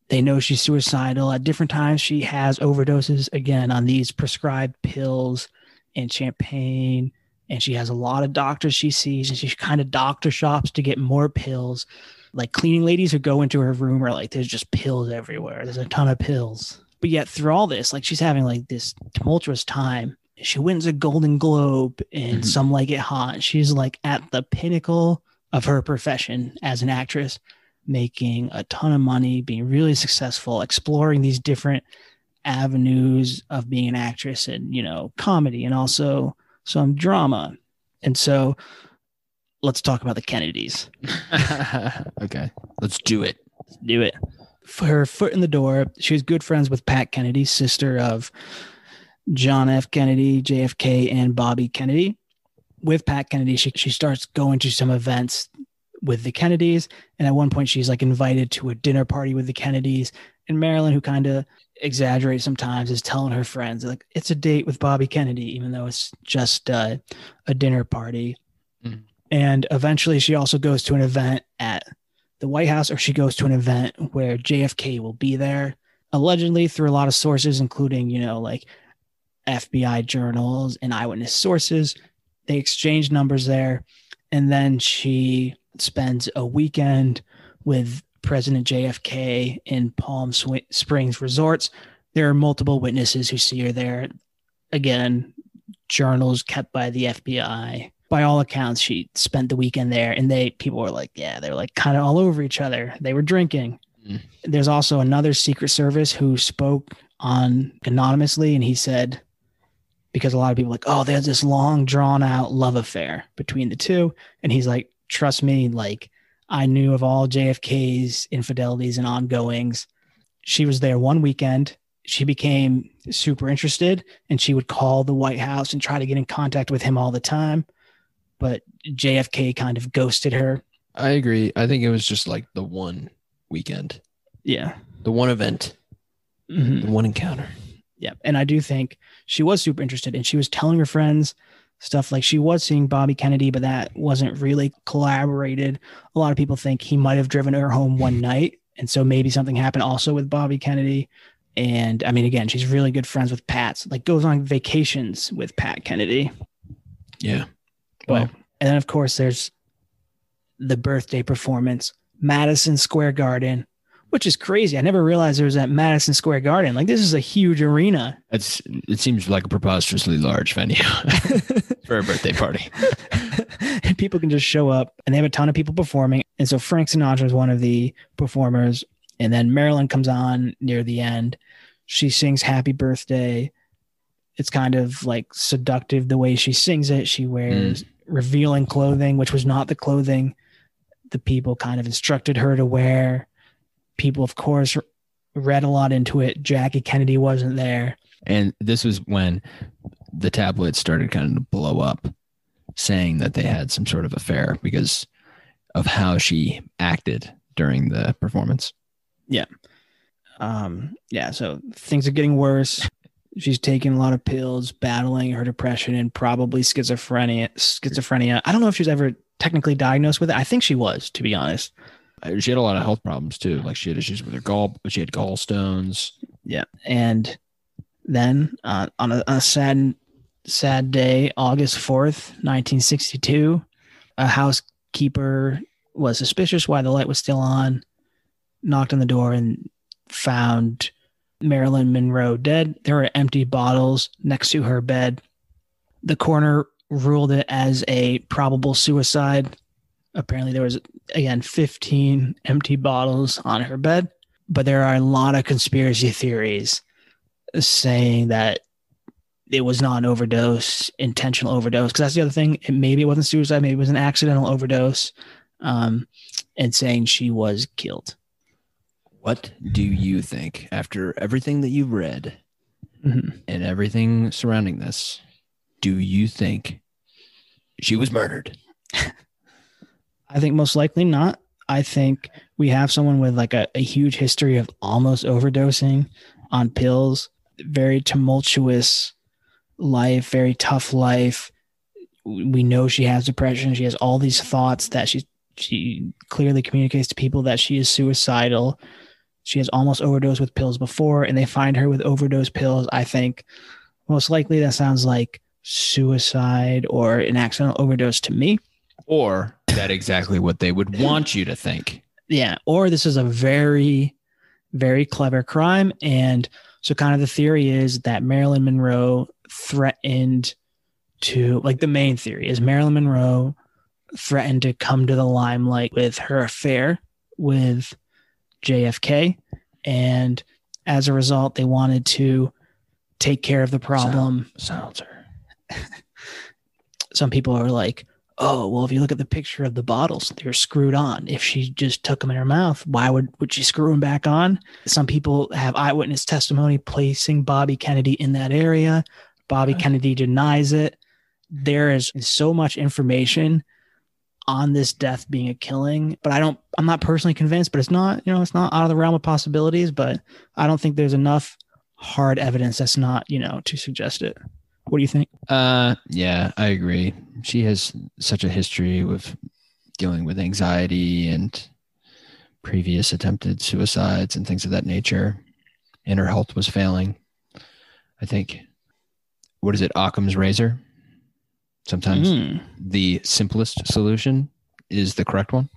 They know she's suicidal. At different times, she has overdoses, again, on these prescribed pills and champagne. And she has a lot of doctors she sees, and she kind of doctor shops to get more pills. Like cleaning ladies who go into her room are like, there's just pills everywhere. There's a ton of pills. But yet through all this, like, she's having like this tumultuous time. She wins a Golden Globe and mm-hmm. Some Like It Hot. She's like at the pinnacle of her profession as an actress, making a ton of money, being really successful, exploring these different avenues of being an actress and, you know, comedy and also some drama. And so let's talk about the Kennedys. Okay. Let's do it. Let's do it. For her foot in the door, she was good friends with Pat Kennedy, sister of John F. Kennedy, J F K, and Bobby Kennedy. With Pat Kennedy, she, she starts going to some events with the Kennedys. And at one point, she's like invited to a dinner party with the Kennedys. And Marilyn, who kind of exaggerates sometimes, is telling her friends, like, it's a date with Bobby Kennedy, even though it's just uh, a dinner party. Mm. And eventually, she also goes to an event at the White House, or she goes to an event where J F K will be there, allegedly through a lot of sources, including, you know, like F B I journals and eyewitness sources. They exchange numbers there. And then she spends a weekend with President J F K in Palm Springs resorts. There are multiple witnesses who see her there. Again, journals kept by the F B I. By all accounts, she spent the weekend there, and they people were like, yeah, they're like kind of all over each other. They were drinking. Mm. There's also another Secret Service who spoke on anonymously, and he said, because a lot of people are like, oh, there's this long drawn out love affair between the two. And he's like, trust me, like I knew of all J F K's infidelities and ongoings. She was there one weekend. She became super interested, and she would call the White House and try to get in contact with him all the time. But J F K kind of ghosted her. I agree. I think it was just like the one weekend. Yeah. The one event. Mm-hmm. The one encounter. Yeah. And I do think she was super interested, and she was telling her friends stuff like she was seeing Bobby Kennedy, but that wasn't really collaborated. A lot of people think he might have driven her home one night. And so maybe something happened also with Bobby Kennedy. And I mean, again, she's really good friends with Pat's, like goes on vacations with Pat Kennedy. Yeah. Well, wow. And then of course there's the birthday performance, Madison Square Garden, which is crazy. I never realized there was at Madison Square Garden. Like, this is a huge arena. It's it seems like a preposterously large venue for a birthday party. And people can just show up, and they have a ton of people performing. And so Frank Sinatra is one of the performers. And then Marilyn comes on near the end. She sings Happy Birthday. It's kind of like seductive the way she sings it. She wears mm. revealing clothing, which was not the clothing the people kind of instructed her to wear. People, of course, read a lot into it. Jackie Kennedy wasn't there. And this was when the tabloids started kind of to blow up, saying that they had some sort of affair because of how she acted during the performance. Yeah. Um, yeah. So things are getting worse. She's taking a lot of pills, battling her depression and probably schizophrenia. Schizophrenia. I don't know if she was ever technically diagnosed with it. I think she was, to be honest. She had a lot of health problems too. Like, she had issues with her gall, she had gallstones. Yeah. And then uh, on, a, on a sad, sad day, August fourth, nineteen sixty-two, a housekeeper was suspicious why the light was still on, knocked on the door and found Marilyn Monroe dead. There were empty bottles next to her bed. The coroner ruled it as a probable suicide. Apparently there was, again, fifteen empty bottles on her bed, but there are a lot of conspiracy theories saying that it was not an overdose, intentional overdose. Because that's the other thing. It, maybe it wasn't suicide. Maybe it was an accidental overdose, um, and saying she was killed. What do you think, after everything that you've read mm-hmm. and everything surrounding this, do you think she was murdered? I think most likely not. I think we have someone with like a, a huge history of almost overdosing on pills, very tumultuous life, very tough life. We know she has depression. She has all these thoughts that she's She clearly communicates to people that she is suicidal. She has almost overdosed with pills before, and they find her with overdose pills. I think most likely that sounds like suicide or an accidental overdose to me. Or that exactly what they would want you to think. Yeah. Or this is a very, very clever crime. And so kind of the theory is that Marilyn Monroe threatened to, like the main theory is Marilyn Monroe threatened to come to the limelight with her affair with J F K. And as a result, they wanted to take care of the problem. Sounds Some people are like, oh, well, if you look at the picture of the bottles, they're screwed on. If she just took them in her mouth, why would, would she screw them back on? Some people have eyewitness testimony placing Bobby Kennedy in that area. Bobby okay. Kennedy denies it. There is so much information on this death being a killing, but I don't, I'm not personally convinced, but it's not, you know, it's not out of the realm of possibilities, but I don't think there's enough hard evidence that's not, you know, to suggest it. What do you think? Uh, yeah, I agree. She has such a history with dealing with anxiety and previous attempted suicides and things of that nature. And her health was failing. I think, what is it? Occam's razor. Sometimes mm. the simplest solution is the correct one.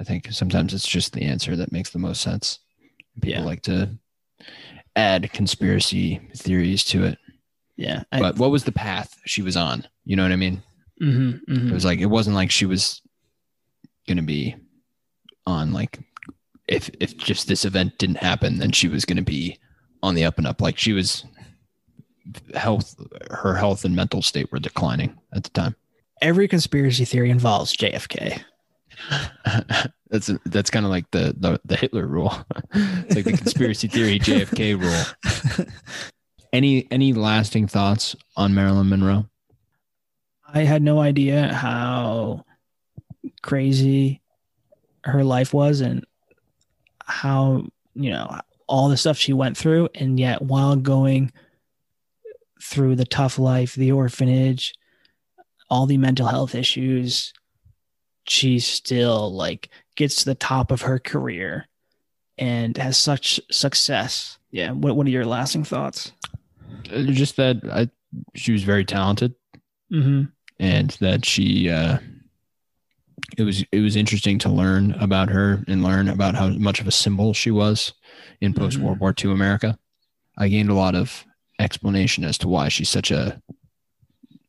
I think sometimes it's just the answer that makes the most sense. People yeah. like to add conspiracy theories to it. Yeah. I, but what was the path she was on? You know what I mean? Mm-hmm, mm-hmm. It was like, it wasn't like she was going to be on like, if, if just this event didn't happen, then she was going to be on the up and up. Like she was health, her health and mental state were declining at the time. Every conspiracy theory involves J F K. that's that's kind of like the, the, the Hitler rule. It's like the conspiracy theory J F K rule. Any any lasting thoughts on Marilyn Monroe? I had no idea how crazy her life was and how, you know, all the stuff she went through. And yet while going through the tough life, the orphanage, all the mental health issues, she still like gets to the top of her career and has such success. Yeah. What, what are your lasting thoughts? Just that I, she was very talented, mm-hmm. and that she, uh, it was it was interesting to learn about her and learn about how much of a symbol she was in post World mm-hmm. War Two America. I gained a lot of explanation as to why she's such a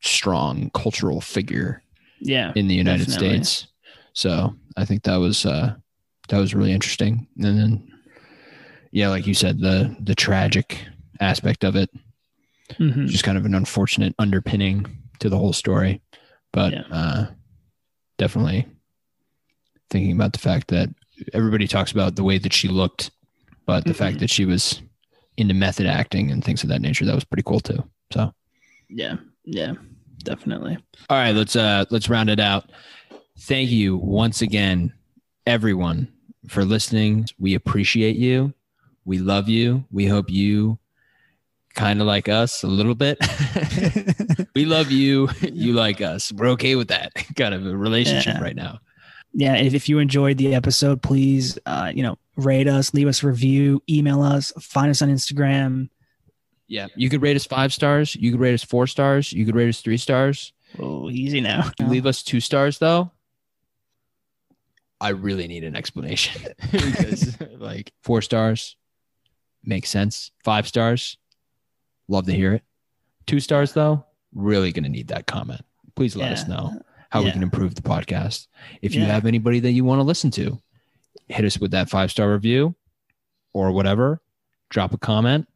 strong cultural figure, yeah, in the United definitely. States. So I think that was uh, that was really interesting. And then, yeah, like you said, the the tragic aspect of it. Mm-hmm. Just kind of an unfortunate underpinning to the whole story, but yeah. uh, definitely thinking about the fact that everybody talks about the way that she looked, but the mm-hmm. fact that she was into method acting and things of that nature, that was pretty cool too. So yeah, yeah, definitely. All right, let's uh, let's round it out. Thank you once again, everyone, for listening. We appreciate you. We love you. We hope you kind of like us a little bit. We love you. You like us. We're okay with that kind of a relationship yeah. right now. Yeah. If, if you enjoyed the episode, please, uh, you know, rate us, leave us a review, email us, find us on Instagram. Yeah. You could rate us five stars. You could rate us four stars. You could rate us three stars. Oh, easy now. You leave us two stars though. I really need an explanation because like four stars makes sense. Five stars. Love to hear it. Two stars, though, really going to need that comment. Please let yeah. us know how yeah. we can improve the podcast. If you yeah. have anybody that you want to listen to, hit us with that five-star review or whatever. Drop a comment,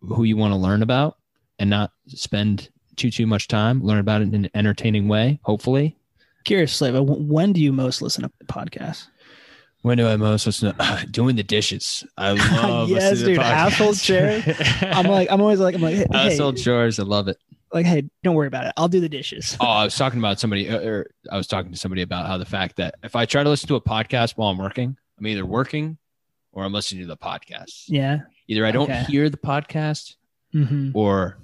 who you want to learn about, and not spend too, too much time. Learn about it in an entertaining way, hopefully. Curious, Slava, when do you most listen to podcasts? When do I most listen to uh, doing the dishes? I love yes, dude. To household chores. I'm like, I'm always like, I'm like, hey, household chores. I love it. Like, hey, don't worry about it. I'll do the dishes. Oh, I was talking about somebody, or I was talking to somebody about how the fact that if I try to listen to a podcast while I'm working, I'm either working or I'm listening to the podcast. Yeah. Either I don't okay. hear the podcast, mm-hmm. or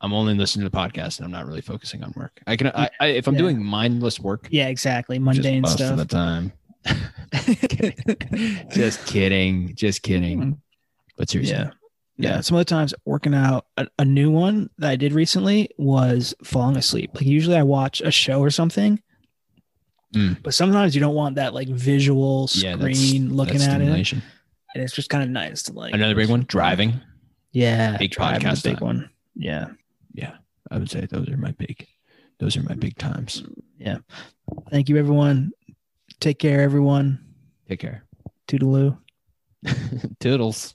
I'm only listening to the podcast and I'm not really focusing on work. I can, I, I if I'm yeah. doing mindless work. Yeah, exactly. Mundane just stuff. Most of the time. kidding. Just kidding. Just kidding. Mm-hmm. But seriously. Yeah. Yeah. yeah. Some of the times working out, a, a new one that I did recently was falling asleep. Like usually I watch a show or something, mm. but sometimes you don't want that like visual screen yeah, that's, looking that's at it. And it's just kind of nice to like. Another big one, driving. Yeah. Big podcast. Big one. Yeah. Yeah, I would say those are my big, those are my big times. Yeah. Thank you, everyone. Take care, everyone. Take care. Toodaloo. Toodles.